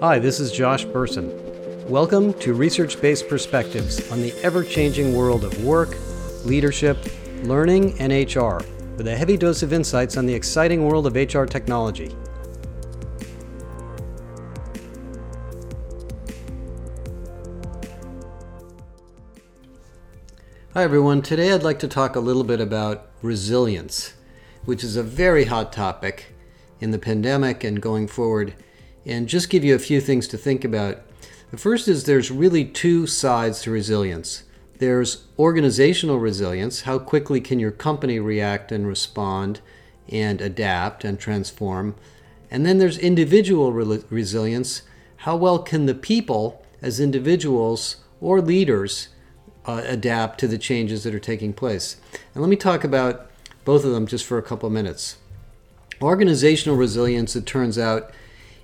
Hi, this is Josh Bersin. Welcome to Research-Based Perspectives on the ever-changing world of work, leadership, learning, and HR, with a heavy dose of insights on the exciting world of HR technology. Hi everyone, today I'd like to talk a little bit about resilience, which is a very hot topic in the pandemic and going forward, and just give you a few things to think about. The first is there's really two sides to resilience. There's organizational resilience, how quickly can your company react and respond and adapt and transform. And then there's individual resilience, how well can the people as individuals or leaders adapt to the changes that are taking place. And let me talk about both of them just for a couple of minutes. Organizational resilience, it turns out,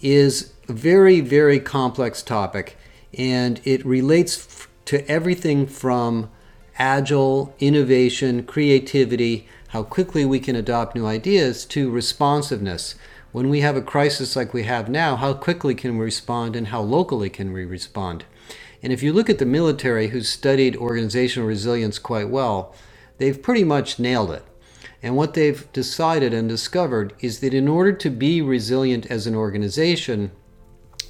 is a very, very complex topic, and it relates to everything from agile, innovation, creativity, how quickly we can adopt new ideas, to responsiveness. When we have a crisis like we have now, how quickly can we respond and how locally can we respond? And if you look at the military, who's studied organizational resilience quite well, they've pretty much nailed it. And what they've decided and discovered is that in order to be resilient as an organization,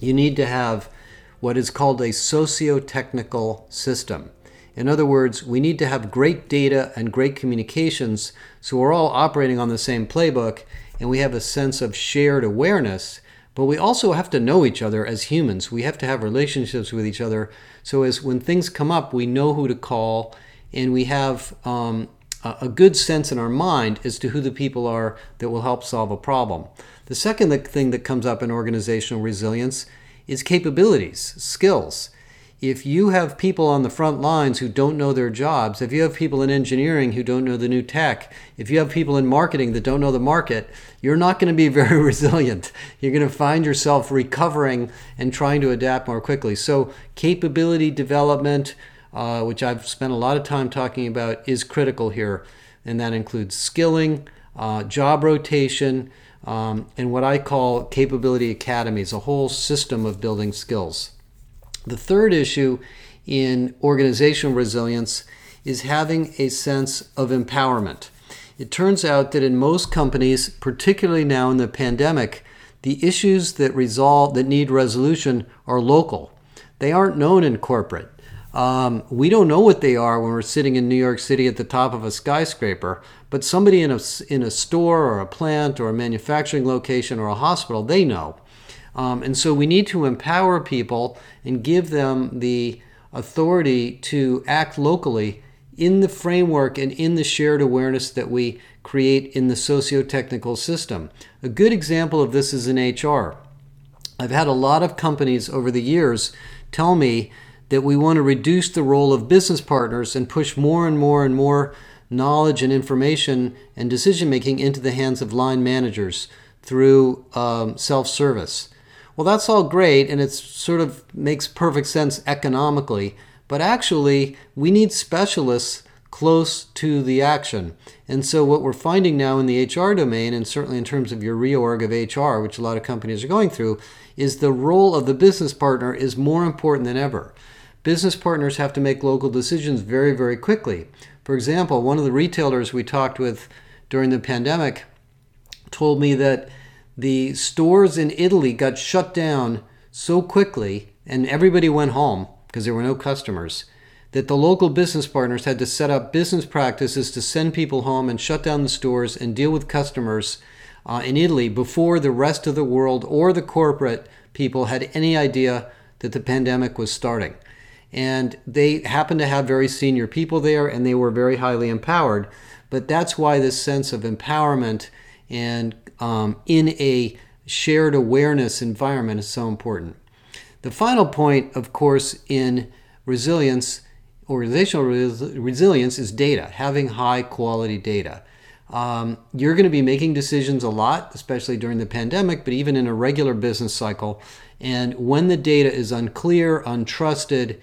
you need to have what is called a socio-technical system. In other words, we need to have great data and great communications, so we're all operating on the same playbook and we have a sense of shared awareness. But we also have to know each other as humans. We have to have relationships with each other. So as when things come up, we know who to call, and we have a good sense in our mind as to who the people are that will help solve a problem. The second thing that comes up in organizational resilience is capabilities, skills. If you have people on the front lines who don't know their jobs, if you have people in engineering who don't know the new tech, if you have people in marketing that don't know the market, you're not going to be very resilient. You're going to find yourself recovering and trying to adapt more quickly. So capability development, which I've spent a lot of time talking about, is critical here. And that includes skilling, job rotation, and what I call capability academies, a whole system of building skills. The third issue in organizational resilience is having a sense of empowerment. It turns out that in most companies, particularly now in the pandemic, the issues that need resolution are local. They aren't known in corporate. We don't know what they are when we're sitting in New York City at the top of a skyscraper, but somebody in a store or a plant or a manufacturing location or a hospital, they know. And so we need to empower people and give them the authority to act locally in the framework and in the shared awareness that we create in the socio-technical system. A good example of this is in HR. I've had a lot of companies over the years tell me that we want to reduce the role of business partners and push more and more and more knowledge and information and decision-making into the hands of line managers through self-service. Well, that's all great, and it sort of makes perfect sense economically, but actually we need specialists close to the action. And so what we're finding now in the HR domain, and certainly in terms of your reorg of HR, which a lot of companies are going through, is the role of the business partner is more important than ever. Business partners have to make local decisions very, very quickly. For example, one of the retailers we talked with during the pandemic told me that the stores in Italy got shut down so quickly and everybody went home because there were no customers, that the local business partners had to set up business practices to send people home and shut down the stores and deal with customers in Italy before the rest of the world or the corporate people had any idea that the pandemic was starting. And they happened to have very senior people there, and they were very highly empowered. But that's why this sense of empowerment and in a shared awareness environment is so important. The final point, of course, in resilience, organizational resilience, is data, having high quality data. You're going to be making decisions a lot, especially during the pandemic, but even in a regular business cycle. And when the data is unclear, untrusted,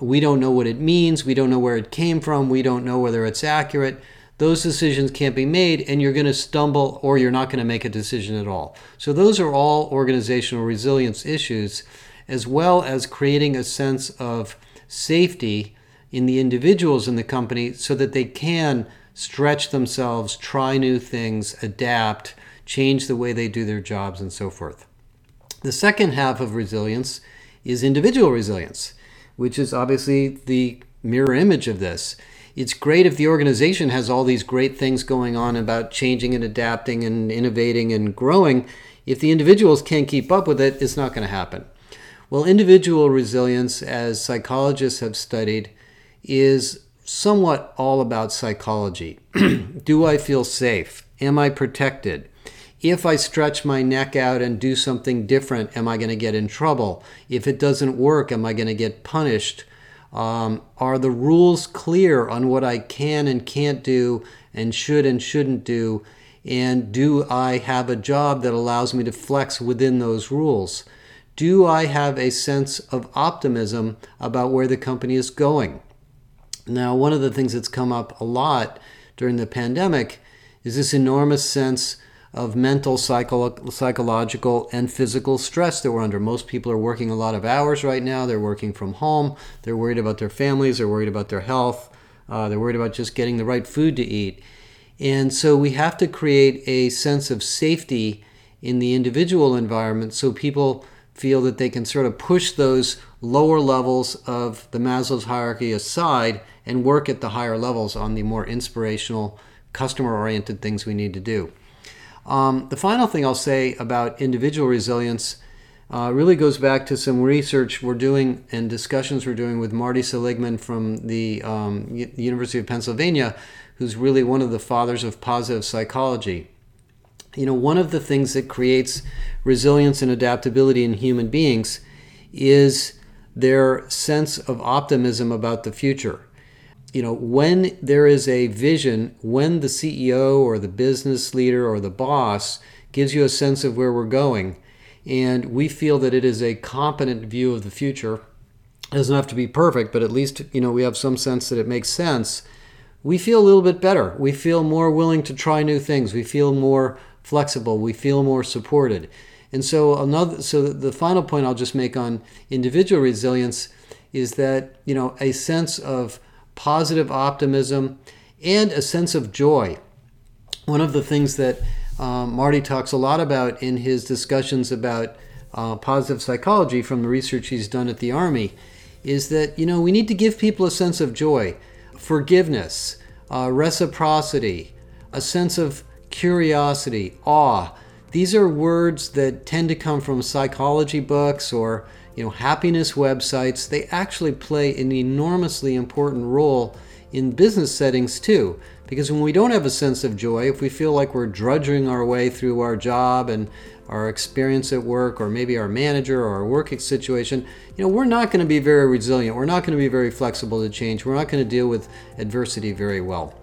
we don't know what it means, we don't know where it came from, we don't know whether it's accurate, those decisions can't be made, and you're going to stumble, or you're not going to make a decision at all. So those are all organizational resilience issues, as well as creating a sense of safety in the individuals in the company so that they can stretch themselves, try new things, adapt, change the way they do their jobs, and so forth. The second half of resilience is individual resilience, which is obviously the mirror image of this. It's great if the organization has all these great things going on about changing and adapting and innovating and growing. If the individuals can't keep up with it, it's not going to happen. Well, individual resilience, as psychologists have studied, is somewhat all about psychology. Do I feel safe? Am I protected? If I stretch my neck out and do something different, am I going to get in trouble? If it doesn't work, am I going to get punished? Are the rules clear on what I can and can't do and should and shouldn't do? And do I have a job that allows me to flex within those rules? Do I have a sense of optimism about where the company is going? Now, one of the things that's come up a lot during the pandemic is this enormous sense of mental, psychological, and physical stress that we're under. Most people are working a lot of hours right now. They're working from home. They're worried about their families. They're worried about their health. They're worried about just getting the right food to eat. And so we have to create a sense of safety in the individual environment so people feel that they can sort of push those lower levels of the Maslow's hierarchy aside and work at the higher levels on the more inspirational, customer-oriented things we need to do. The final thing I'll say about individual resilience really goes back to some research we're doing and discussions we're doing with Marty Seligman from the University of Pennsylvania, who's really one of the fathers of positive psychology. You know, one of the things that creates resilience and adaptability in human beings is their sense of optimism about the future. You know, when there is a vision, when the CEO or the business leader or the boss gives you a sense of where we're going, and we feel that it is a competent view of the future, it doesn't have to be perfect, but at least, you know, we have some sense that it makes sense, we feel a little bit better. We feel more willing to try new things. We feel more flexible. We feel more supported. And so the final point I'll just make on individual resilience is that, you know, a sense of positive optimism and a sense of joy. One of the things that Marty talks a lot about in his discussions about positive psychology from the research he's done at the Army is that, you know, we need to give people a sense of joy, forgiveness, reciprocity, a sense of curiosity, awe. These are words that tend to come from psychology books or, you know, happiness websites. They actually play an enormously important role in business settings too, because when we don't have a sense of joy, if we feel like we're drudging our way through our job and our experience at work, or maybe our manager or our work situation, you know, we're not going to be very resilient. We're not going to be very flexible to change. We're not going to deal with adversity very well.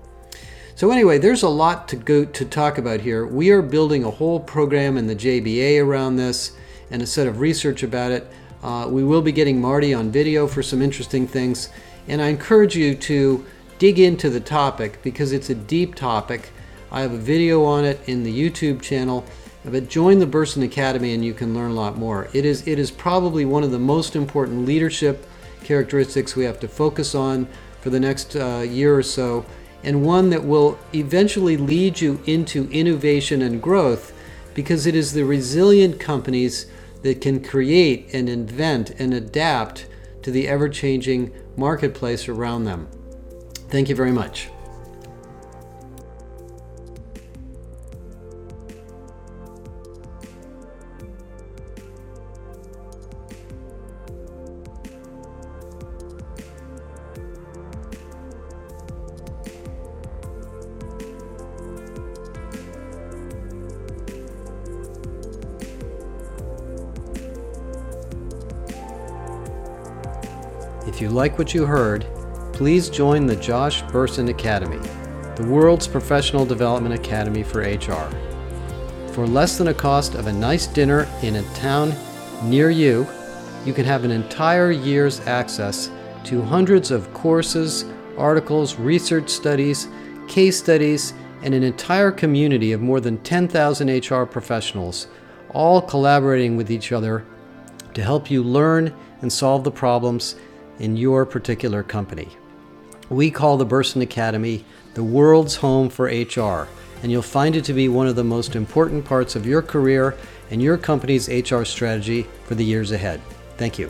So anyway, there's a lot to talk about here. We are building a whole program in the JBA around this and a set of research about it. We will be getting Marty on video for some interesting things. And I encourage you to dig into the topic because it's a deep topic. I have a video on it in the YouTube channel, but join the Bersin Academy and you can learn a lot more. It is probably one of the most important leadership characteristics we have to focus on for the next year or so, and one that will eventually lead you into innovation and growth, because it is the resilient companies that can create and invent and adapt to the ever-changing marketplace around them. Thank you very much. If you like what you heard, please join the Josh Bersin Academy, the world's professional development academy for HR. For less than a cost of a nice dinner in a town near you, you can have an entire year's access to hundreds of courses, articles, research studies, case studies, and an entire community of more than 10,000 HR professionals, all collaborating with each other to help you learn and solve the problems in your particular company. We call the Bersin Academy the world's home for HR, and you'll find it to be one of the most important parts of your career and your company's HR strategy for the years ahead. Thank you.